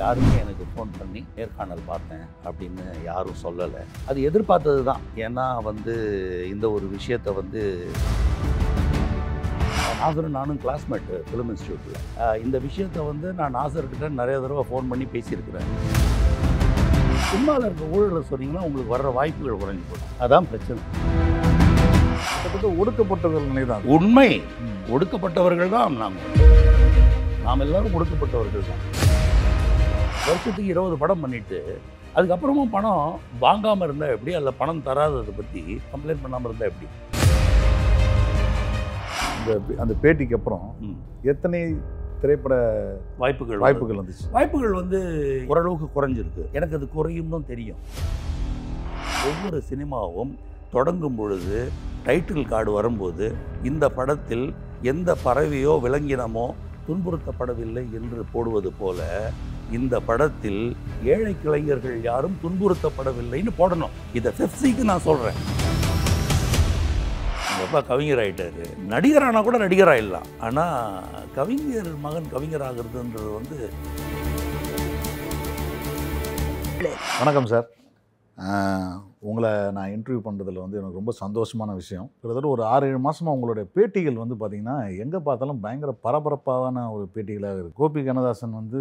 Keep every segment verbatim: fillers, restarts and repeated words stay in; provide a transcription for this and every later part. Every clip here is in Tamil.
யாருமே எனக்கு ஃபோன் பண்ணி நேர்காணல் பார்த்தேன் அப்படின்னு யாரும் சொல்லலை. அது எதிர்பார்த்தது தான். ஏன்னா வந்து இந்த ஒரு விஷயத்தை வந்து நாசரும் நானும் கிளாஸ்மேட்டு ஃபிலிம் இன்ஸ்டியூட்டில். இந்த விஷயத்தை வந்து நான் நாசர்கிட்ட நிறைய தடவை ஃபோன் பண்ணி பேசியிருக்கிறேன். சும்மாவில் இருக்க ஊழலை சொன்னீங்கன்னா உங்களுக்கு வர்ற வாய்ப்புகள் குறைஞ்சி போடும். அதுதான் பிரச்சனை. ஒடுக்கப்பட்டவர்கள் தான் உண்மை. ஒடுக்கப்பட்டவர்கள் தான் நாம் நாம் எல்லாரும் ஒடுக்கப்பட்டவர்கள் தான். வருஷத்துக்கு இருபது படம் பண்ணிட்டு அதுக்கப்புறமும் பணம் வாங்காமல் இருந்தால் எப்படி, அதில் பணம் தராததை பற்றி கம்ப்ளைண்ட் பண்ணாமல் இருந்தால் எப்படி? அந்த அந்த பேட்டிக்கு அப்புறம் எத்தனை திரைப்பட வாய்ப்புகள் வாய்ப்புகள் வந்துச்சு? வாய்ப்புகள் வந்து ஓரளவுக்கு குறைஞ்சிருக்கு. எனக்கு அது குறையும் தான் தெரியும். ஒவ்வொரு சினிமாவும் தொடங்கும் பொழுது டைட்டில் கார்டு வரும்போது இந்த படத்தில் எந்த பறவையோ விலங்கினமோ துன்புறுத்தப்படவில்லை என்று போடுவது போல இந்த படத்தில் ஏழை கலைஞர்கள் யாரும் துன்புறுத்தப்படவில்லைன்னு போடணும். இதை பெப்சிக்கு நான் சொல்கிறேன். அப்பா கவிஞர் ஆகிட்டாரு. நடிகரானா கூட நடிகராகிடலாம். ஆனால் கவிஞர் மகன் கவிஞராகிறதுன்றது வந்து. வணக்கம் சார். உங்களை நான் இன்டர்வியூ பண்ணுறதுல வந்து எனக்கு ரொம்ப சந்தோஷமான விஷயம். கிட்டத்தட்ட ஒரு ஆறு ஏழு மாதமாக உங்களுடைய பேட்டிகள் வந்து பார்த்திங்கன்னா எங்கே பார்த்தாலும் பயங்கர பரபரப்பான ஒரு பேட்டிகளாக இருக்குது. கோபி கண்ணதாசன் வந்து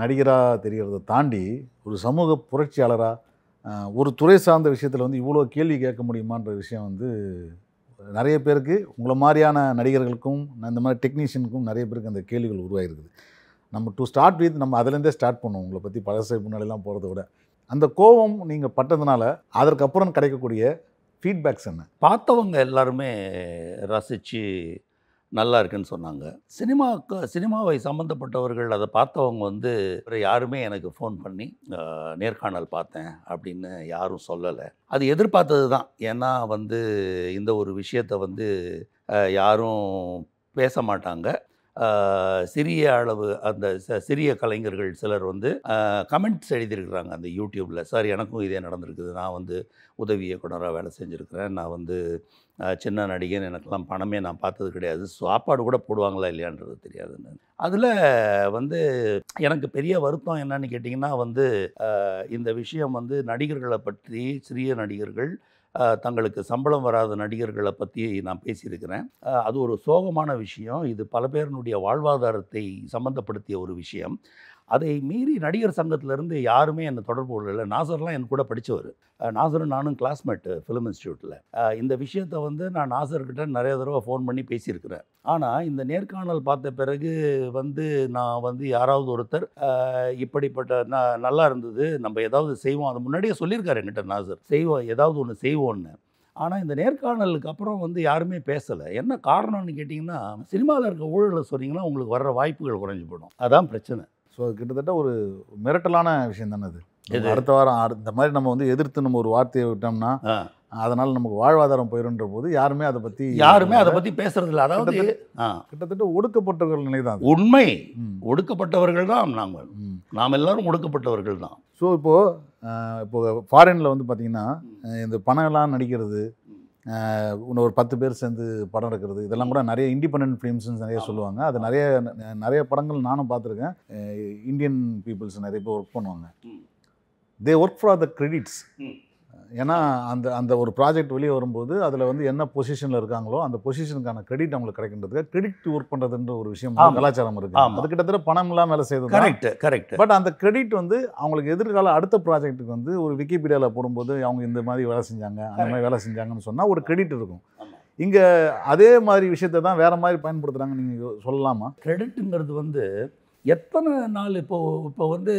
நடிகராக தெரிகிறத தாண்டி ஒரு சமூக புரட்சியாளராக ஒரு துறை சார்ந்த விஷயத்தில் வந்து இவ்வளோ கேள்வி கேட்க முடியுமான்ற விஷயம் வந்து நிறைய பேருக்கு, உங்களை மாதிரியான நடிகர்களுக்கும் இந்த மாதிரி டெக்னீஷியனுக்கும் நிறைய பேருக்கு அந்த கேள்விகள் உருவாகிருக்குது. நம்ம டு ஸ்டார்ட் வித் நம்ம அதுலேருந்தே ஸ்டார்ட் பண்ணுவோம். உங்களை பற்றி பழசை முன்னாடிலாம் போகிறத விட அந்த கோபம் நீங்கள் பட்டதுனால அதற்கப்புறம் கிடைக்கக்கூடிய ஃபீட்பேக்ஸ் என்ன? பார்த்தவங்க எல்லாருமே ரசித்து நல்லா இருக்குன்னு சொன்னாங்க. சினிமாவுக்கு சினிமாவை சம்மந்தப்பட்டவர்கள் அதை பார்த்தவங்க வந்து யாருமே எனக்கு ஃபோன் பண்ணி நேர்காணல் பார்த்தேன் அப்படின்னு யாரும் சொல்லலை. அது எதிர்பார்த்தது தான். ஏன்னா வந்து இந்த ஒரு விஷயத்தை வந்து யாரும் பேச மாட்டாங்க. சிறிய அளவு அந்த சிறிய கலைஞர்கள் சிலர் வந்து கமெண்ட்ஸ் எழுதியிருக்கிறாங்க அந்த யூடியூப்பில். சார், எனக்கும் இதே நடந்திருக்குது. நான் வந்து உதவி இயக்குனராக வேலை செஞ்சுருக்கிறேன். நான் வந்து சின்ன நடிகன். எனக்கெல்லாம் பணமே நான் பார்த்தது கிடையாது. சாப்பாடு கூட போடுவாங்களா இல்லையான்றது தெரியாதுன்னு. அதில் வந்து எனக்கு பெரிய வருத்தம் என்னன்னு கேட்டிங்கன்னா வந்து இந்த விஷயம் வந்து நடிகர்களை பற்றி, சிறிய நடிகர்கள், தங்களுக்கு சம்பளம் வராத நடிகர்களை பற்றி நான் பேசியிருக்கிறேன். அது ஒரு சோகமான விஷயம். இது பல பேருனுடைய வாழ்வாதாரத்தை சம்மந்தப்படுத்திய ஒரு விஷயம். அதை மீறி நடிகர் சங்கத்திலேருந்து யாருமே என்னை தொடர்பு கொள்ளலை. நாசர்லாம் என் கூட படித்தவர். நாசரும் நானும் கிளாஸ்மேட்டு ஃபிலிம் இன்ஸ்டியூட்டில். இந்த விஷயத்தை வந்து நான் நாசர்கிட்ட நிறைய தடவை ஃபோன் பண்ணி பேசியிருக்கிறேன். ஆனால் இந்த நேர்காணல் பார்த்த பிறகு வந்து நான் வந்து யாராவது ஒருத்தர் இப்படிப்பட்ட ந நல்லா இருந்தது, நம்ம ஏதாவது செய்வோம், அது முன்னாடியே சொல்லியிருக்காரு என்கிட்ட நாசர், செய்வோம், ஏதாவது ஒன்று செய்வோன்னு. ஆனால் இந்த நேர்காணலுக்கு அப்புறம் வந்து யாருமே பேசலை. என்ன காரணம்னு கேட்டிங்கன்னா சினிமாவில் இருக்க ஊழலை சொன்னீங்கன்னா உங்களுக்கு வர்ற வாய்ப்புகள் குறைஞ்சி போடும். அதுதான் பிரச்சனை. ஸோ கிட்டத்தட்ட ஒரு மிரட்டலான விஷயம் தானே அது. அடுத்த வாரம் இந்த மாதிரி நம்ம வந்து எதிர்த்து நம்ம ஒரு வார்த்தையை விட்டோம்னா அதனால் நமக்கு வாழ்வாதாரம் போயிடுன்ற போது யாருமே அதை பற்றி யாருமே அதை பற்றி பேசுறதில்ல. அதாவது கிட்டத்தட்ட ஒடுக்கப்பட்டவர்கள் நிலை தான் உண்மை. ஒடுக்கப்பட்டவர்கள் தான் நாங்கள். நாம் எல்லாரும் ஒடுக்கப்பட்டவர்கள் தான். ஸோ இப்போது இப்போ ஃபாரினில் வந்து பார்த்திங்கன்னா இந்த பணம்லாம் நடிக்கிறது, இன்னும் ஒரு பத்து பேர் சேர்ந்து படம் எடுக்கிறது, இதெல்லாம் கூட நிறைய இண்டிபெண்டன்ட் ஃபிலிம்ஸ்ன்னு நிறைய சொல்லுவாங்க. அது நிறைய நிறைய படங்கள் நானும் பார்த்துருக்கேன். இந்தியன் பீப்புள்ஸ் நிறைய பேர் ஒர்க் பண்ணுவாங்க. They work for the credits. ஏன்னா அந்த அந்த ஒரு ப்ராஜெக்ட் வெளியே வரும்போது அதில் வந்து என்ன பொசிஷனில் இருக்காங்களோ அந்த பொசிஷனுக்கான கிரெடிட் அவங்களுக்கு கிடைக்கின்றதுக்கு கிரெடிட் ஒர்க் பண்ணுறதுன்ற ஒரு விஷயம் கலாச்சாரம் இருக்குது. அது கிட்டத்தட்ட பணம் இல்லாமல் வேலை செய்யுது. கரெக்ட் கரெக்ட் பட் அந்த கிரெடிட் வந்து அவங்களுக்கு எதிர்கால அடுத்த ப்ராஜெக்ட்டுக்கு வந்து ஒரு விக்கிபீடியாவில் போடும்போது அவங்க இந்த மாதிரி வேலை செஞ்சாங்க, அந்த மாதிரி வேலை செஞ்சாங்கன்னு சொன்னால் ஒரு கிரெடிட் இருக்கும். இங்கே அதே மாதிரி விஷயத்தை தான் வேறு மாதிரி பயன்படுத்துகிறாங்க. நீங்கள் சொல்லலாமா? கிரெடிட்டுங்கிறது வந்து எத்தனை நாள் இப்போது இப்போ வந்து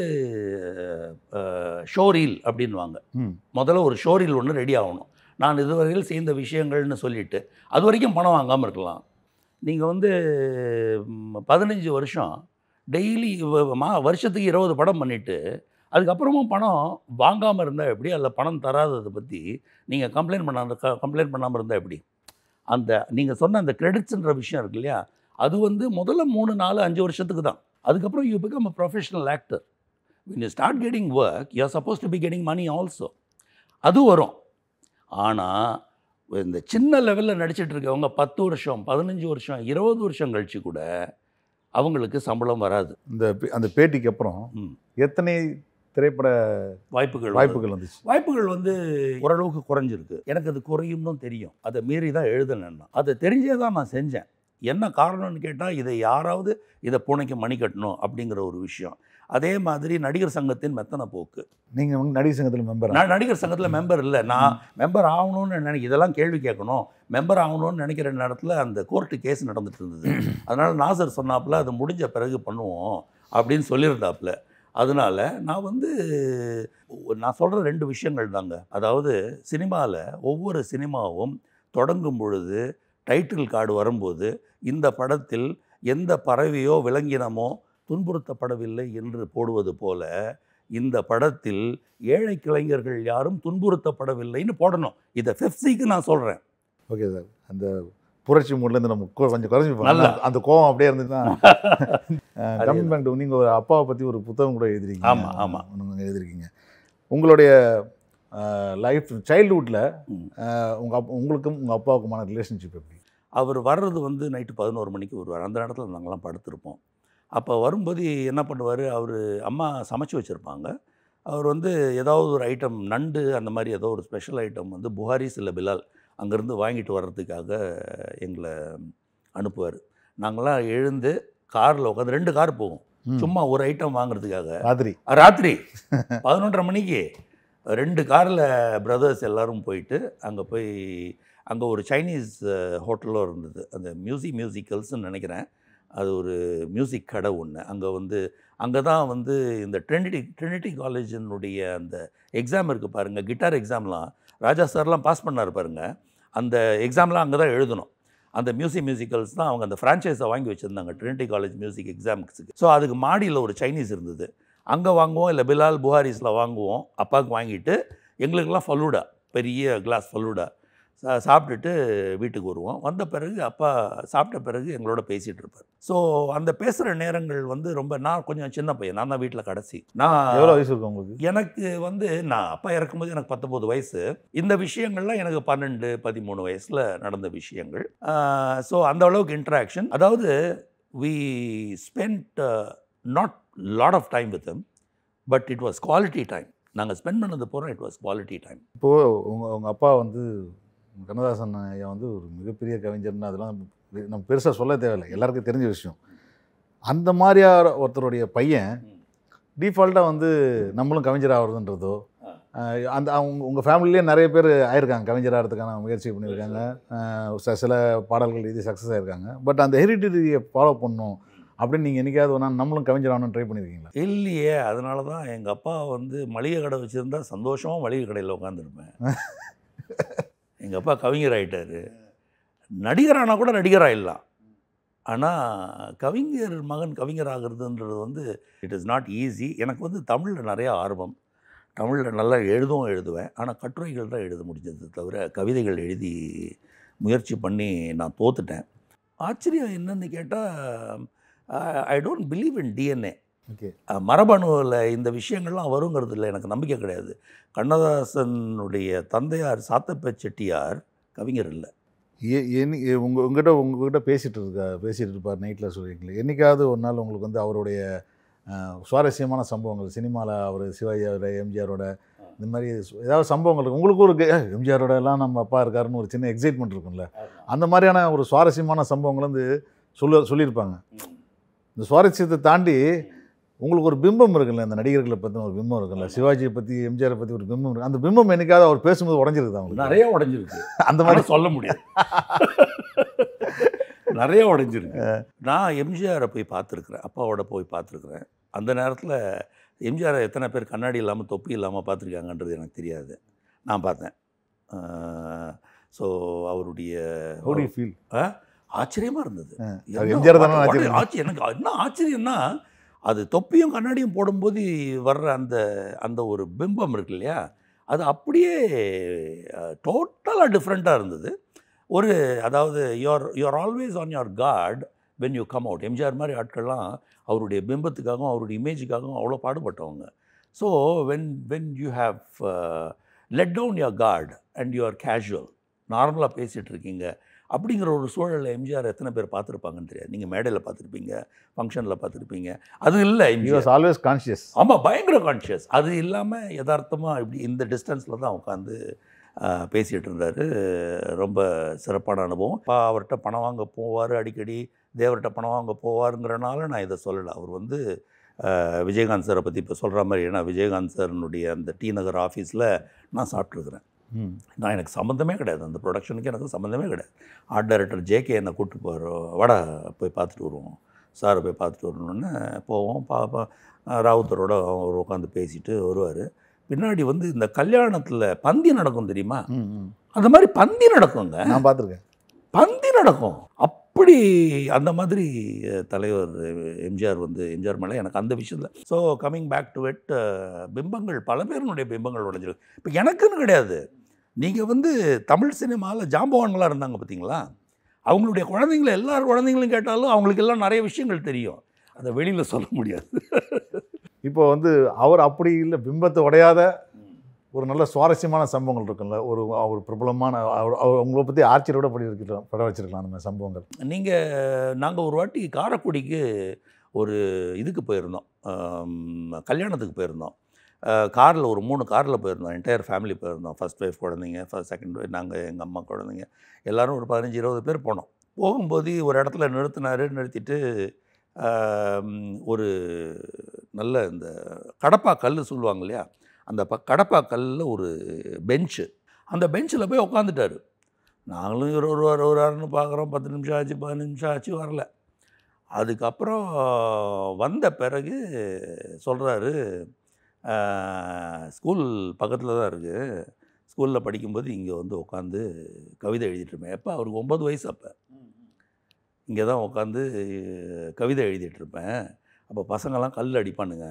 ஷோரீல் அப்படின்வாங்க. முதல்ல ஒரு ஷோரீல் ஒன்று ரெடி ஆகணும். நான் இதுவரையில் செய்த விஷயங்கள்னு சொல்லிவிட்டு அது வரைக்கும் பணம் வாங்காமல் இருக்கலாம். நீங்கள் வந்து பதினஞ்சு வருஷம் டெய்லி மா வருஷத்துக்கு இருபது படம் பண்ணிவிட்டு அதுக்கப்புறமும் பணம் வாங்காமல் இருந்தால் எப்படி, அதில் பணம் தராததை பற்றி நீங்கள் கம்ப்ளைண்ட் பண்ணாத கம்ப்ளைண்ட் பண்ணாமல் இருந்தால் எப்படி? அந்த நீங்கள் சொன்ன அந்த கிரெடிட்ஸுன்ற விஷயம் இருக்கு இல்லையா, அது வந்து முதல்ல மூணு நாலு அஞ்சு வருஷத்துக்கு தான். அதுக்கப்புறம் you become a professional actor. when you start getting work you are supposed to be getting money also. அது வரும். ஆனால் இந்த சின்ன லெவலில் நடிச்சிட்ருக்கவங்க பத்து வருஷம் பதினஞ்சு வருஷம் இருபது வருஷம் கழிச்சு கூட அவங்களுக்கு சம்பளம் வராது. இந்த அந்த பேட்டிக்கு அப்புறம் எத்தனை திரைப்பட வாய்ப்புகள் வாய்ப்புகள் வந்துச்சு வாய்ப்புகள் வந்து ஓரளவுக்கு குறைஞ்சிருக்கு. எனக்கு அது குறையும்னு தெரியும், அதை மீறி தான் எழுதணுன்னா அதை தெரிஞ்சே தான் நான் செஞ்சேன். என்ன காரணம்னு கேட்டால் இதை யாராவது இதை பூனைக்கு மணி கட்டணும் அப்படிங்கிற ஒரு விஷயம். அதே மாதிரி நடிகர் சங்கத்தின் மெத்தனை போக்கு. நீங்கள் வந்து நடிகர் சங்கத்தில் மெம்பர்? நான் நடிகர் சங்கத்தில் மெம்பர் இல்லை. நான் மெம்பர் ஆகணும்னு நினைக்க இதெல்லாம் கேள்வி கேட்கணும், மெம்பர் ஆகணும்னு நினைக்கிற நேரத்தில் அந்த கோர்ட்டு கேஸ் நடந்துட்டு இருந்தது. அதனால் நாசர் சொன்னாப்புல அது முடிஞ்ச பிறகு பண்ணுவோம் அப்படின்னு சொல்லியிருந்தாப்புல. அதனால் நான் வந்து நான் சொல்கிற ரெண்டு விஷயங்கள் தாங்க. அதாவது சினிமாவில் ஒவ்வொரு சினிமாவும் தொடங்கும் பொழுது டைட்டில் கார்டு வரும்போது இந்த படத்தில் எந்த பறவையோ விலங்கினமோ துன்புறுத்தப்படவில்லை என்று போடுவது போல இந்த படத்தில் ஏழை கலைஞர்கள் யாரும் துன்புறுத்தப்படவில்லைன்னு போடணும். இதை பெப்சிக்கு நான் சொல்கிறேன். ஓகே சார், அந்த புரட்சி மூட்லேருந்து நம்ம கொஞ்சம் குறைஞ்சி நல்லா அந்த கோவம் அப்படியே இருந்துச்சுன்னா. நீங்கள் ஒரு அப்பாவை பற்றி ஒரு புத்தகம் கூட எழுதிருக்கீங்க? ஆமாம் ஆமாம் நீங்கள் எழுதிருக்கீங்க. உங்களுடைய லைஃப் சைல்டுஹுட்டில் உங்கள் அப் உங்களுக்கும் உங்கள் அப்பாவுக்குமான ரிலேஷன்ஷிப் எப்படி? அவர் வர்றது வந்து நைட்டு பதினோரு மணிக்கு வருவார். அந்த நேரத்தில் நாங்கள்லாம் படுத்திருப்போம். அப்போ வரும்போது என்ன பண்ணுவார், அவர் அம்மா சமைச்சு வச்சுருப்பாங்க. அவர் வந்து ஏதாவது ஒரு ஐட்டம், நண்டு அந்த மாதிரி ஏதோ ஒரு ஸ்பெஷல் ஐட்டம் வந்து புகாரிஸ் இல்லை பிலால் அங்கேருந்து வாங்கிட்டு வர்றதுக்காக எங்களை அனுப்புவார். நாங்களாம் எழுந்து காரில் உட்காந்து, ரெண்டு கார் போகும் சும்மா ஒரு ஐட்டம் வாங்குறதுக்காக, ராத்திரி ராத்திரி பதினொன்றரை மணிக்கு ரெண்டு காரில் பிரதர்ஸ் எல்லோரும் போயிட்டு அங்கே போய் அங்கே ஒரு சைனீஸ் ஹோட்டலும் இருந்தது. அந்த மியூசிக் மியூசிக்கல்ஸ்ன்னு நினைக்கிறேன், அது ஒரு மியூசிக் கடை ஒன்று. அங்கே வந்து அங்கே தான் வந்து இந்த ட்ரினிட்டி ட்ரினிட்டி காலேஜினுடைய அந்த எக்ஸாம் இருக்குது பாருங்கள், கிட்டார் எக்ஸாம்லாம் ராஜா சார்லாம் பாஸ் பண்ணார் பாருங்கள், அந்த எக்ஸாம்லாம் அங்கே தான் எழுதணும். அந்த மியூசிக் மியூசிக்கல்ஸ் தான் அவங்க அந்த ஃப்ரான்ச்சைஸை வாங்கி வச்சுருந்தாங்க ட்ரினிட்டி காலேஜ் மியூசிக் எக்ஸாமுக்கு. ஸோ அதுக்கு மாடியில் ஒரு சைனீஸ் இருந்தது, அங்கே வாங்குவோம் இல்லை பிலால் புகாரிஸில் வாங்குவோம். அப்பாவுக்கு வாங்கிட்டு எங்களுக்கெல்லாம் ஃபலூடா, பெரிய கிளாஸ் ஃபலூடா சாப்பிட்டுட்டு வீட்டுக்கு வருவோம். வந்த பிறகு அப்பா சாப்பிட்ட பிறகு எங்களோட பேசிகிட்டு இருப்பார். ஸோ அந்த பேசுகிற நேரங்கள் வந்து ரொம்ப, நான் கொஞ்சம் சின்ன பையன், நான் தான் வீட்டில் கடைசி. நான் எவ்வளோ வயசு இருக்கும் உங்களுக்கு? எனக்கு வந்து நான் அப்பா இறக்கும்போது எனக்கு பத்தொம்போது வயசு. இந்த விஷயங்கள்லாம் எனக்கு பன்னெண்டு பதிமூணு வயசில் நடந்த விஷயங்கள். ஸோ அந்த அளவுக்கு இன்ட்ராக்ஷன். அதாவது we spend not lot of time with him, but it was quality time. நாங்கள் ஸ்பெண்ட் பண்ணது போகிறோம், இட் வாஸ் குவாலிட்டி டைம். இப்போது உங்கள் உங்கள் அப்பா வந்து கண்ணதாசன் ஐயா வந்து ஒரு மிகப்பெரிய கவிஞர்னு அதெல்லாம் நம்ம பெருசாக சொல்ல தேவையில்லை, எல்லாருக்கும் தெரிஞ்ச விஷயம். அந்த மாதிரியான ஒருத்தருடைய பையன் டிஃபால்ட்டாக வந்து நம்மளும் கவிஞர் ஆகிறதுன்றதோ, அந்த அவங்க உங்கள் ஃபேமிலியிலே நிறைய பேர் ஆயிருக்காங்க, கவிஞர் ஆகிறதுக்கான முயற்சி பண்ணியிருக்காங்க, சில பாடல்கள் இது சக்ஸஸ் ஆகியிருக்காங்க. பட் அந்த ஹெரிட்டேஜை ஃபாலோ பண்ணணும் அப்படின்னு நீங்கள் என்றைக்காவது ஒன்றா நம்மளும் கவிஞர் ஆகணும்னு ட்ரை பண்ணியிருக்கீங்களா? இல்லையே. அதனால தான் எங்கள் அப்பா வந்து மளிகை கடை வச்சுருந்தா சந்தோஷமாக மளிகை கடையில் உட்காந்துருப்பேன். எங்கள் அப்பா கவிஞர் ஆகிட்டார். நடிகரானா கூட நடிகராகிடலாம், ஆனால் கவிஞர் மகன் கவிஞர் ஆகிறதுன்றது வந்து இட் இஸ் நாட் ஈஸி. எனக்கு வந்து தமிழில் நிறையா ஆர்வம், தமிழில் நல்லா எழுதவும் எழுதுவேன். ஆனால் கட்டுரைகள் தான் எழுத முடிஞ்சது, தவிர கவிதைகள் எழுதி முயற்சி பண்ணி நான் தோத்துட்டேன். ஆச்சரியம் என்னன்னு கேட்டால் I don't believe in DNA. Okay, மரபணுவில் இந்த விஷயங்கள்லாம் வருங்கிறதுல எனக்கு நம்பிக்கை கிடையாது. கண்ணதாசனுடைய தந்தையார் சாத்தப்ப செட்டியார் கவிஞர் இல்லை. உங்கள் உங்ககிட்ட உங்ககிட்ட பேசிகிட்டு இருக்கா பேசிகிட்டு இருப்பார் நைட்டில் சொல்கிறீங்களே, என்றைக்காவது ஒரு நாள் உங்களுக்கு வந்து அவருடைய சுவாரஸ்யமான சம்பவங்கள், சினிமாவில் அவர் சிவாஜியோட எம்ஜிஆரோட இந்த மாதிரி ஏதாவது சம்பவங்கள் உங்களுக்கும் ஒரு எம்ஜிஆரோட எல்லாம் நம்ம அப்பா இருக்காருன்னு ஒரு சின்ன எக்ஸைட்மெண்ட் இருக்கும்ல, அந்த மாதிரியான ஒரு சுவாரஸ்யமான சம்பவங்கள் வந்து சொல்ல சொல்லியிருப்பாங்க. இந்த சுவாரஸ்யத்தை தாண்டி உங்களுக்கு ஒரு பிம்பம் இருக்குல்ல, இந்த நடிகர்களை பற்றின ஒரு பிம்பம் இருக்குல்ல, சிவாஜியை பற்றி எம்ஜிஆரை பற்றி ஒரு பிம்பம் இருக்குது, அந்த பிம்பம் எனக்காவது அவர் பேசும்போது உடஞ்சிருக்குது. அவங்களுக்கு நிறைய உடஞ்சிருக்கு, அந்த மாதிரி சொல்ல முடியாது, நிறைய உடஞ்சிருக்கு. நான் எம்ஜிஆரை போய் பார்த்துருக்குறேன், அப்பாவோட போய் பார்த்துருக்குறேன். அந்த நேரத்தில் எம்ஜிஆரை எத்தனை பேர் கண்ணாடி இல்லாமல் தொப்பி இல்லாமல் பார்த்துருக்காங்கன்றது எனக்கு தெரியாது, நான் பார்த்தேன். ஸோ அவருடைய ஹோடி ஃபீல் ஆச்சரியமாக இருந்தது. எனக்கு என்ன ஆச்சரியம்னா, அது தொப்பியும் கண்ணாடியும் போடும்போது வர்ற அந்த அந்த ஒரு பிம்பம் இருக்கு இல்லையா, அது அப்படியே டோட்டலாக டிஃப்ரெண்ட்டாக இருந்தது. ஒரு அதாவது your your always on your guard when you come out. MGR மாதிரி ஆட்கள்லாம் அவருடைய பிம்பத்துக்காகவும் அவருடைய இமேஜுக்காகவும் அவ்வளோ பாடுபட்டவங்க. So when when you have let down your guard and your casual, நார்மலாக பேசிகிட்டு இருக்கீங்க அப்படிங்கிற ஒரு சூழலில் எம்ஜிஆர் எத்தனை பேர் பார்த்துருப்பாங்கன்னு தெரியாது. நீங்கள் மேடையில் பார்த்துருப்பீங்க, ஃபங்க்ஷனில் பார்த்துருப்பீங்க. அது இல்லை, எம்ஜிஆர் ஆல்வேஸ் கான்ஷியஸ். ஆமாம், பயங்கர கான்ஷியஸ். அது இல்லாமல் யதார்த்தமாக இப்படி இந்த டிஸ்டன்ஸில் தான் உட்காந்து பேசிகிட்டு இருந்தார். ரொம்ப சிறப்பான அனுபவம். அவர்கிட்ட பணம் வாங்க போவார் அடிக்கடி, தேவர்கிட்ட பணம் வாங்க போவாருங்கிறனால நான் இதை சொல்லலை. அவர் வந்து விஜயகாந்த் சாரை பற்றி இப்போ சொல்கிற மாதிரி, ஏன்னா விஜயகாந்த் சாரனுடைய அந்த டி நகர் ஆஃபீஸில் நான் சாப்பிட்ருக்குறேன். நான் எனக்கு சம்மந்தமே கிடையாது, அந்த ப்ரொடக்ஷனுக்கு எனக்கு சம்மந்தமே கிடையாது. ஆர்ட் டைரக்டர் ஜேகே என்னை கூப்பிட்டு போகிறோம், வடா போய் பார்த்துட்டு வருவோம், சாரை போய் பார்த்துட்டு வரணுன்னு போவோம். பா ராவுத்தரோட அவர் உட்காந்து பேசிட்டு வருவார். பின்னாடி வந்து இந்த கல்யாணத்தில் பந்தி நடக்கும் தெரியுமா, அந்த மாதிரி பந்தி நடக்குங்க. நான் பார்த்துருக்கேன், பந்தி நடக்கும். அப்படி அந்த மாதிரி தலைவர் எம்ஜிஆர் வந்து எம்ஜிஆர் மேலே எனக்கு அந்த விஷயத்தில். So coming back to it, பிம்பங்கள் பல பேருனுடைய பிம்பங்கள் உடைஞ்சிருக்கு. இப்போ எனக்குன்னு கிடையாது. நீங்கள் வந்து தமிழ் சினிமாவில் ஜாம்பவான்களாக இருந்தாங்க பார்த்தீங்களா, அவங்களுடைய குழந்தைங்கள எல்லார் குழந்தைங்களும் கேட்டாலும் அவங்களுக்கு எல்லாம் நிறைய விஷயங்கள் தெரியும், அதை வெளியில் சொல்ல முடியாது. இப்போ வந்து அவர் அப்படி இல்லை, பிம்பத்தை உடையாத ஒரு நல்ல சுவாரஸ்யமான சம்பவங்கள் இருக்குல்ல, ஒரு ஒரு பிரபலமான அவங்கள பற்றி ஆச்சரியோட படி இருக்கலாம், படம் வச்சுருக்கலாம் நம்ம சம்பவங்கள். நீங்கள் நாங்கள் ஒரு வாட்டி காரைக்குடிக்கு ஒரு இதுக்கு போயிருந்தோம், கல்யாணத்துக்கு போயிருந்தோம். காரில் ஒரு மூணு காரில் போயிருந்தோம், என்டையர் ஃபேமிலி போயிருந்தோம். ஃபஸ்ட் ஒய்ஃப் குழந்தைங்க, ஃபஸ்ட் செகண்ட் ஒய்ஃப், நாங்கள் எங்கள் அம்மா குழந்தைங்க எல்லோரும் ஒரு பதினஞ்சு இருபது பேர் போனோம். போகும்போது ஒரு இடத்துல நிறுத்தினார். நிறுத்திட்டு ஒரு நல்ல இந்த கடப்பா கல் சொல்லுவாங்க இல்லையா, அந்த ப கடப்பா கல்லில் ஒரு பெஞ்சு, அந்த பெஞ்சில் போய் உட்காந்துட்டார். நாங்களும் ஒரு ஒரு வாரம் ஒரு வாரம்னு பார்க்குறோம், பத்து நிமிஷம் ஆச்சு பதினஞ்சு நிமிஷம் ஆச்சு வரல. அதுக்கப்புறம் வந்த பிறகு சொல்கிறாரு, ஸ்கூல் பக்கத்தில் தான் இருக்குது, ஸ்கூலில் படிக்கும்போது இங்கே வந்து உட்காந்து கவிதை எழுதிட்டுருப்பேன். எப்போ அவருக்கு ஒம்பது வயசு, அப்போ இங்கே தான் உட்காந்து கவிதை எழுதிட்டுருப்பேன். அப்போ பசங்கள்லாம் கல் அடிப்பானுங்க,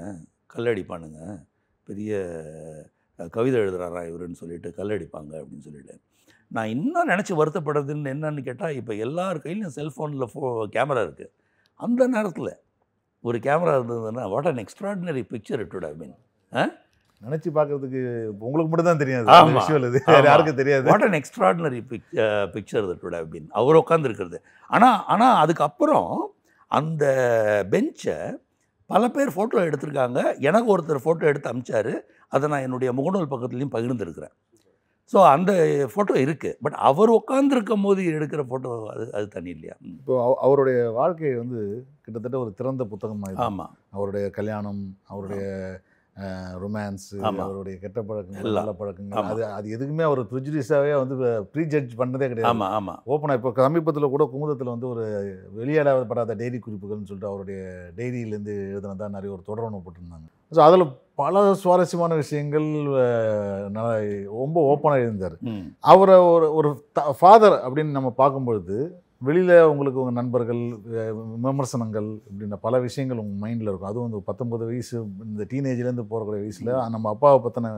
கல் அடிப்பானுங்க, பெரிய கவிதை எழுதுகிறாரா இவருன்னு சொல்லிட்டு கல் அடிப்பாங்க அப்படின்னு சொல்லிட்டு. நான் இன்னும் நினச்சி வருத்தப்படுறதுன்னு என்னன்னு கேட்டால், இப்போ எல்லார் கையிலையும் செல்ஃபோனில் ஃபோ கேமரா இருக்குது. அந்த நேரத்தில் ஒரு கேமரா இருந்ததுன்னா what an extraordinary picture it would have been. நினச்சி பார்க்குறதுக்கு உங்களுக்கு மட்டும் தான் தெரியாது, யாருக்கும் தெரியாது. What an extraordinary big picture it would have been அவர் உட்காந்துருக்கிறது. ஆனால் ஆனால் அதுக்கப்புறம் அந்த பெஞ்சை பல பேர் ஃபோட்டோ எடுத்திருக்காங்க. எனக்கு ஒருத்தர் ஃபோட்டோ எடுத்து அமிச்சார், அதை நான் என்னுடைய முகநூல் பக்கத்துலேயும் பகிர்ந்துருக்கிறேன். ஸோ அந்த ஃபோட்டோ இருக்குது, பட் அவர் உட்காந்துருக்கும் போது எடுக்கிற ஃபோட்டோ அது அது தனி இல்லையா. இப்போ அவருடைய வாழ்க்கையை வந்து கிட்டத்தட்ட ஒரு திறந்த புத்தகமாக. ஆமாம், அவருடைய கல்யாணம், அவருடைய ரொமான்ஸு, அவருடைய கெட்ட பழக்கங்கள், நல்ல பழக்கங்கள், அது அது எதுக்குமே அவர் ப்ரிஜுடிஸாகவே வந்து ப்ரீ ஜட்ஜ் பண்ணதே கிடையாது. ஆமாம் ஆமாம், ஓப்பனாக. இப்போ சமீபத்தில் கூட குமுதத்தில் வந்து ஒரு வெளியிடப்படாத டைரி குறிப்புகள்னு சொல்லிட்டு அவருடைய டைரியிலேருந்து எழுதுனதா நிறைய ஒரு தொடர்பு போட்டிருந்தாங்க. ஸோ அதில் பல சுவாரஸ்யமான விஷயங்கள் ரொம்ப ஓப்பனாக இருந்தார். அவரை ஒரு ஒரு ஃபாதர் அப்படின்னு நம்ம பார்க்கும்பொழுது வெளியில் உங்களுக்கு உங்கள் நண்பர்கள் விமர்சனங்கள் இப்படின்ற பல விஷயங்கள் உங்கள் மைண்டில் இருக்கும். அதுவும் வந்து பத்தொம்பது வயசு இந்த டீனேஜ்லேருந்து போகிறக்கூடிய வயசில் நம்ம அப்பாவை பற்றின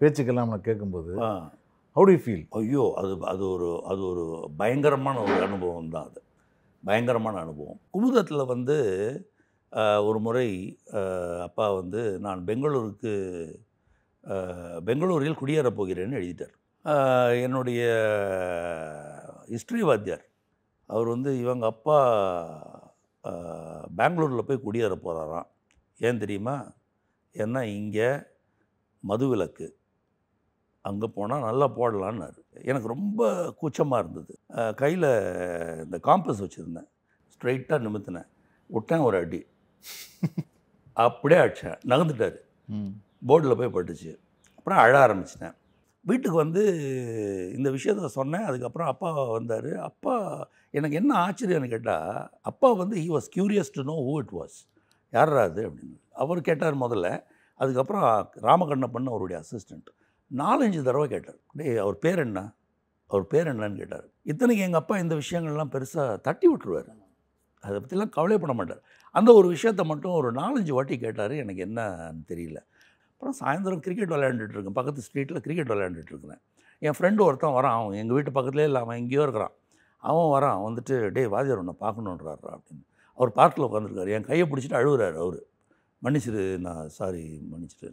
பேச்சுக்கெல்லாம் நம்ம கேட்கும்போது ஹவு டு யூ ஃபீல்? ஐயோ, அது அது ஒரு அது ஒரு பயங்கரமான ஒரு அனுபவம் தான். அது பயங்கரமான அனுபவம். குமுதத்தில் வந்து ஒரு முறை அப்பா வந்து நான் பெங்களூருக்கு பெங்களூரில் குடியேறப் போகிறேன்னு எழுதிட்டார். என்னுடைய ஹிஸ்ட்ரி வாத்தியார் அவர் வந்து இவங்க அப்பா பெங்களூரில் போய் குடியேற போகிறாராம். ஏன் தெரியுமா, ஏன்னா இங்கே மதுவிலக்கு, அங்கே போனால் நல்லா போடலான்னாரு. எனக்கு ரொம்ப கூச்சமாக இருந்தது. கையில் இந்த காம்பஸ் வச்சுருந்தேன், ஸ்ட்ரைட்டாக நிமித்தினேன், விட்டேன் ஒரு அடி, அப்படியே அடித்தேன், நகர்ந்துட்டார், போர்டில் போய் பட்டுச்சு. அப்புறம் அழ ஆரம்பிச்சிட்டேன். வீட்டுக்கு வந்து இந்த விஷயத்த சொன்னேன். அதுக்கப்புறம் அப்பா வந்தார். அப்பா எனக்கு என்ன ஆச்சரியம்னு கேட்டால், அப்பா வந்து he was curious to know who it was, யாரா அது அப்படின்னு அவர் கேட்டார் முதல்ல. அதுக்கப்புறம் ராமகண்ணப்பன் அவருடைய அசிஸ்டண்ட் நாலஞ்சு தடவை கேட்டார், டே அவர் பேர் என்ன, அவர் பேர் என்னன்னு கேட்டார். இத்தனைக்கு எங்கள் அப்பா இந்த விஷயங்கள்லாம் பெருசாக தட்டி விட்டுருவார், அதை பற்றிலாம் கவலைப்பட மாட்டார். அந்த ஒரு விஷயத்த மட்டும் ஒரு நாலஞ்சு வாட்டி கேட்டார், எனக்கு என்னன்னு தெரியல. அப்புறம் சாயந்தரம் கிரிக்கெட் விளையாண்டுட்டுருக்கேன், பக்கத்து ஸ்ட்ரீட்டில் கிரிக்கெட் விளையாண்டுட்டுருக்குறேன். என் ஃப்ரெண்டு ஒருத்தன் வரான், அவன் எங்கள் வீட்டு பக்கத்துலேயே இல்லை, அவன் எங்கேயோ இருக்கிறான். அவன் வரான், வந்துட்டு டே வாதியார் ஒன்று பார்க்கணுன்றாரா அப்படின்னு. அவர் பார்க்கில் உட்காந்துருக்காரு, என் கையை பிடிச்சிட்டு அழுகுறாரு அவர், மன்னிச்சிரு, நான் சாரி மன்னிச்சிட்டு.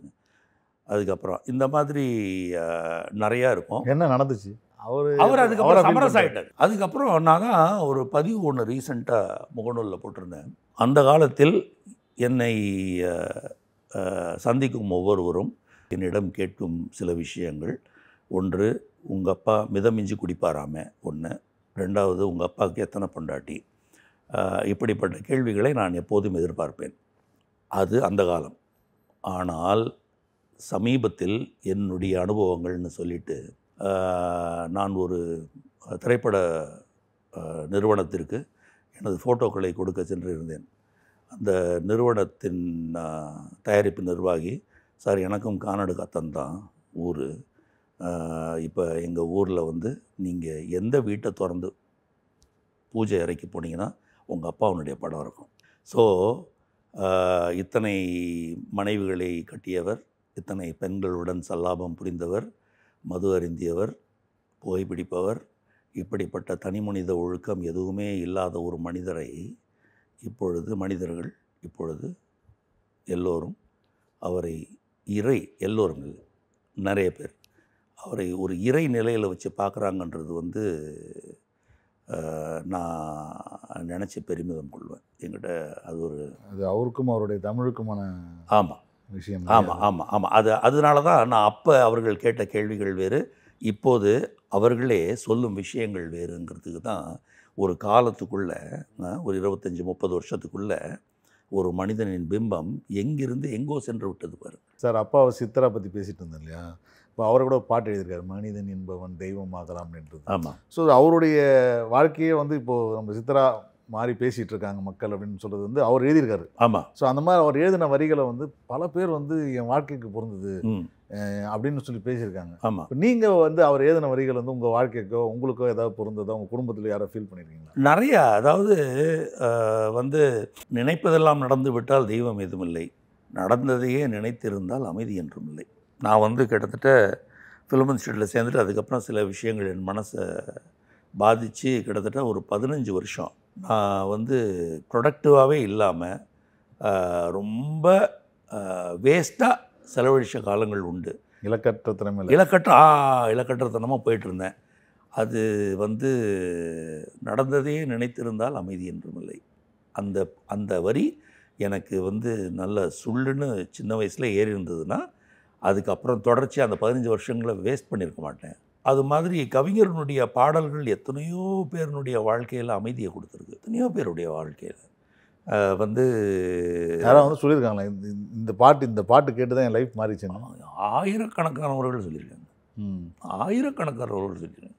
அதுக்கப்புறம் இந்த மாதிரி நிறையா இருக்கும். என்ன நடந்துச்சு அவர் அவர் அதுக்கப்புறம் சமரசம் ஆகிட்டார். அதுக்கப்புறம் நான் ஒரு பதிவு ஒன்று ரீசெண்டாக முகநூலில் போட்டிருந்தேன். அந்த காலத்தில் என்னை சந்திக்கும் ஒவ்வொருவரும் என்னிடம் கேட்கும் சில விஷயங்கள். ஒன்று, உங்கள் அப்பா மிதமிஞ்சி குடிப்பாராமே ஒன்று. ரெண்டாவது, உங்கள் அப்பாவுக்கு எத்தனை பொண்டாட்டி? இப்படிப்பட்ட கேள்விகளை நான் எப்போதும் எதிர்பார்ப்பேன். அது அந்த காலம். ஆனால் சமீபத்தில் என்னுடைய அனுபவங்கள்னு சொல்லிட்டு நான் ஒரு திரைப்பட நிறுவனத்திற்கு எனது ஃபோட்டோக்களை கொடுக்க சென்றிருந்தேன். அந்த நிறுவனத்தின் தயாரிப்பு நிர்வாகி, சார் எனக்கும் கானடுகாத்தான் தான் ஊர், இப்போ எங்கள் ஊரில் வந்து நீங்கள் எந்த வீட்டை திறந்து பூஜை அறைக்கு போனீங்கன்னா உங்கள் அப்பாவுடைய படம் இருக்கும். ஸோ இத்தனை மனைவிகளை கட்டியவர், இத்தனை பெண்களுடன் சல்லாபம் புரிந்தவர், மது அருந்தியவர், புகைப்பிடிப்பவர், இப்படிப்பட்ட தனி மனித ஒழுக்கம் எதுவுமே இல்லாத ஒரு மனிதரை இப்பொழுது மனிதர்கள் இப்பொழுது எல்லோரும் அவரை இறை, எல்லோரும் இல்லை, நிறைய பேர் அவரை ஒரு இறை நிலையில் வச்சு பார்க்குறாங்கன்றது வந்து நான் நினச்சி பெருமிதம் கொள்வேன். என்கிட்ட அது ஒரு அது அவருக்கும் அவருடைய தமிழுக்குமான ஆமாம் விஷயம். ஆமாம் ஆமாம் ஆமாம் அது அதனால தான் நான் அப்போ அவர்கள் கேட்ட கேள்விகள் வேறு, இப்போது அவர்களே சொல்லும் விஷயங்கள் வேறுங்கிறதுக்கு தான் ஒரு காலத்துக்குள்ளே, ஒரு இருபத்தஞ்சி முப்பது வருஷத்துக்குள்ளே ஒரு மனிதனின் பிம்பம் எங்கிருந்து எங்கோ சென்று விட்டது பாரு. சார் அப்பாவை சித்ரா பற்றி பேசிகிட்டு இருந்தேன் இல்லையா? இப்போ அவர் கூட பாட்டு எழுதியிருக்காரு, மனிதன் என்பவன் தெய்வமாகலாம் அப்படின்றது. ஆமாம். ஸோ அவருடைய வாழ்க்கையே வந்து இப்போது நம்ம சித்ரா மாறி பேசிகிட்டு இருக்காங்க மக்கள் அப்படின்னு சொல்கிறது வந்து அவர் எழுதியிருக்காரு. ஆமாம். ஸோ அந்த மாதிரி அவர் எழுதின வரிகளை வந்து பல பேர் வந்து என் வாழ்க்கைக்கு பொருந்தது அப்படின்னு சொல்லி பேசியிருக்காங்க. ஆமாம். இப்போ நீங்கள் வந்து அவர் ஏதன வரிகள் வந்து உங்கள் வாழ்க்கைக்கோ உங்களுக்கோ ஏதாவது பொருந்ததோ உங்கள் குடும்பத்தில் யாரோ ஃபீல் பண்ணியிருக்கீங்களா? நிறையா. அதாவது வந்து நினைப்பதெல்லாம் நடந்து விட்டால் தெய்வம் எதுவும் இல்லை, நடந்ததையே நினைத்திருந்தால் அமைதி என்றும் இல்லை. நான் வந்து கிட்டத்தட்ட ஃபிலிம் இன்ஸ்டியூட்டில் சேர்ந்துட்டு அதுக்கப்புறம் சில விஷயங்கள் என் மனசை பாதித்து கிட்டத்தட்ட ஒரு பதினஞ்சு வருஷம் நான் வந்து ப்ரொடக்டிவாகவே இல்லாமல் ரொம்ப வேஸ்ட்டாக செலவழித்த காலங்கள் உண்டு. இலக்கற்றத்தனம் இலக்கற்ற ஆ இலக்கற்றத்தனமாக போயிட்டுருந்தேன். அது வந்து நடந்ததையே நினைத்திருந்தால் அமைதி என்றும் இல்லை, அந்த அந்த வரி எனக்கு வந்து நல்ல சுள்ளுன்னு சின்ன வயசில் ஏறி இருந்ததுன்னா அதுக்கப்புறம் தொடர்ச்சி அந்த பதினஞ்சு வருஷங்களை வேஸ்ட் பண்ணியிருக்க மாட்டேன். அது மாதிரி கவிஞருடைய பாடல்கள் எத்தனையோ பேருனுடைய வாழ்க்கையில் அமைதியை கொடுத்துருக்கு, எத்தனையோ பேருடைய வாழ்க்கையில் வந்து யாராவது வந்து சொல்லியிருக்காங்களா இந்த பாட்டு இந்த பாட்டு கேட்டு தான் என் லைஃப் மாறிச்சு? ஆயிரக்கணக்கானவர்கள் சொல்லியிருக்காங்க, ஆயிரக்கணக்கானவர்கள் சொல்லியிருக்காங்க.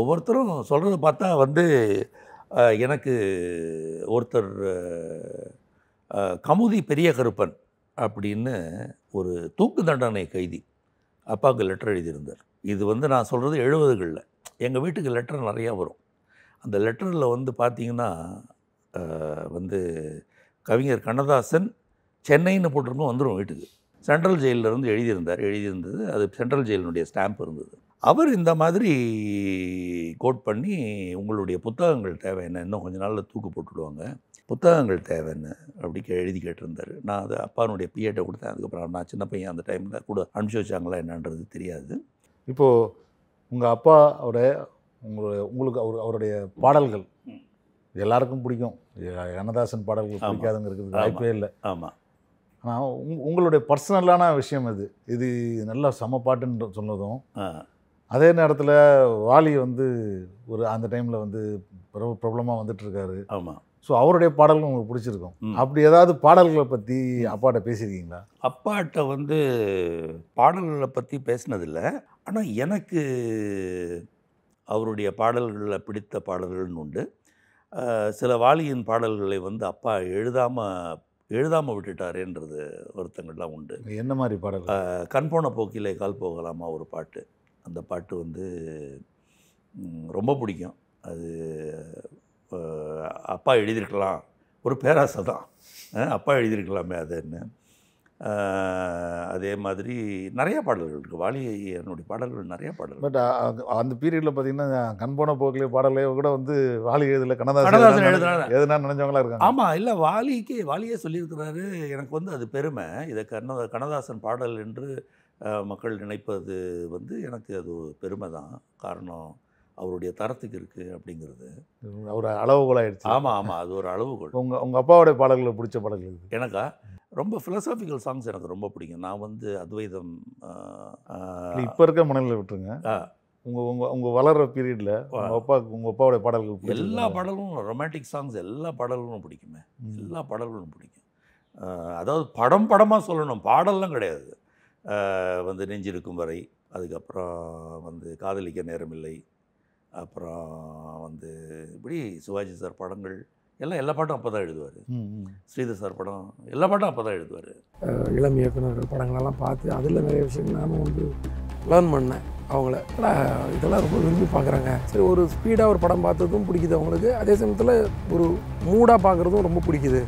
ஒவ்வொருத்தரும் சொல்கிறத பார்த்தா வந்து எனக்கு ஒருத்தர் கமுதி பெரிய கருப்பன் அப்படின்னு ஒரு தூக்கு தண்டனை கைதி அப்பாவுக்கு லெட்டர் எழுதியிருந்தார். இது வந்து நான் சொல்கிறது எழுபதுகளில். எங்கள் வீட்டுக்கு லெட்டர் நிறையா வரும். அந்த லெட்டரில் வந்து பார்த்திங்கன்னா வந்து கவிஞர் கண்ணதாசன் சென்னைன்னு போட்டிருந்தோம், வந்துடும் வீட்டுக்கு. சென்ட்ரல் ஜெயிலிருந்து எழுதியிருந்தார், எழுதியிருந்தது அது சென்ட்ரல் ஜெயிலினுடைய ஸ்டாம்ப் இருந்தது. அவர் இந்த மாதிரி கோட் பண்ணி உங்களுடைய புத்தகங்கள் தேவை என்ன, இன்னும் கொஞ்ச நாளில் தூக்கு போட்டுடுவாங்க, புத்தகங்கள் தேவை என்ன அப்படி கே எழுதி கேட்டிருந்தார். நான் அது அப்பானுடைய பிஏட்டை கொடுத்தேன். அதுக்கப்புறம் நான் சின்ன பையன், அந்த டைமில் கூட அனுப்பிச்சி வச்சாங்களா என்னன்றது தெரியாது. இப்போது உங்கள் அப்பாவோட உங்களுடைய உங்களுக்கு அவர் அவருடைய பாடல்கள் எல்லாருக்கும் பிடிக்கும், கண்ணதாசன் பாடல்கள் பிடிக்காதுங்கிறது வாய்ப்பே இல்லை. ஆமாம். ஆனால் உங் உங்களுடைய பர்சனலான விஷயம் இது இது நல்லா சம பாட்டுன்னு சொன்னதும், அதே நேரத்தில் வாலி வந்து ஒரு அந்த டைமில் வந்து ப்ராப்ளமாக வந்துட்டுருக்காரு. ஆமாம். ஸோ அவருடைய பாடல்கள் உங்களுக்கு பிடிச்சிருக்கும். அப்படி ஏதாவது பாடல்களை பற்றி அப்பாட்ட பேசியிருக்கீங்களா? அப்பாட்ட வந்து பாடல்களை பற்றி பேசினதில்லை. ஆனால் எனக்கு அவருடைய பாடல்களில் பிடித்த பாடல்கள்னு உண்டு. சில வாலியின் பாடல்களை வந்து அப்பா எழுதாமல் எழுதாமல் விட்டுட்டாரேன்றது வருத்தங்கள்லாம் உண்டு. என்ன மாதிரி பாடல்? கண் போன போக்கிலே கால் போகலாமா ஒரு பாட்டு, அந்த பாட்டு வந்து ரொம்ப பிடிக்கும். அது அப்பா எழுதியிருக்கலாம், ஒரு பேராசை தான், அப்பா எழுதியிருக்கலாமே அது என்ன. அதே மாதிரி நிறையா பாடல்கள் இருக்குது. வாலி என்னுடைய பாடல்கள் நிறையா பாடல்கள். பட் அந்த பீரியடில் பார்த்தீங்கன்னா கண் போன போக்கிலே பாடலே கூட வந்து வாலி எழுதல, கண்ணதாசன் எழுத எதுனா நினைஞ்சவங்களா இருக்காங்க. ஆமாம். இல்லை, வாலிக்கு வாலியே சொல்லியிருக்கிறாரு எனக்கு வந்து அது பெருமை. இதை கண்ண கண்ணதாசன் பாடல் என்று மக்கள் நினைப்பது வந்து எனக்கு அது பெருமை தான். காரணம் அவருடைய தரத்துக்கு இருக்குது அப்படிங்கிறது ஒரு அளவுகோல் ஆகிடுச்சு. ஆமாம் ஆமாம் அது ஒரு அளவுகோல். உங்கள் உங்கள் அப்பாவோடைய பாடல்களை பிடிச்ச பாடல்கள் எனக்கா ரொம்ப ஃபிலசாஃபிக்கல் சாங்ஸ் எனக்கு ரொம்ப பிடிக்கும். நான் வந்து அத்வைதம் இப்போ இருக்க மனநிலை விட்டுருங்க. உங்கள் உங்கள் உங்கள் வளர்கிற பீரியடில் உங்கள் அப்பா உங்கள் அப்பாவோடைய பாடல்கள் எல்லா பாடல்களும் ரொமான்டிக் சாங்ஸ் எல்லா பாடல்களும் பிடிக்குமே. எல்லா பாடல்களும் பிடிக்கும். அதாவது படம் படமாக சொல்லணும், பாடல்லாம் கிடையாது. வந்து நெஞ்சிருக்கும் வரை, அதுக்கப்புறம் வந்து காதலிக்க நேரமில்லை, அப்புறம் வந்து இப்படி சிவாஜி சார் படங்கள் எல்லாம் எல்லா பாட்டும் அப்போ தான் எழுதுவார். ஸ்ரீதர் சார் படம் எல்லா பாட்டும் அப்போ தான் எழுதுவார். இளம் இயக்குநர்கள் படங்களெல்லாம் பார்த்து அதில் நிறைய விஷயங்கள் நானும் வந்து லேர்ன் பண்ணேன். அவங்கள இதெல்லாம் ரொம்ப விரும்பி பார்க்குறாங்க. சரி, ஒரு ஸ்பீடாக ஒரு படம் பார்த்ததும் பிடிக்குது அவங்களுக்கு, அதே சமயத்தில் ஒரு மூடாக பார்க்குறதும் ரொம்ப பிடிக்குது.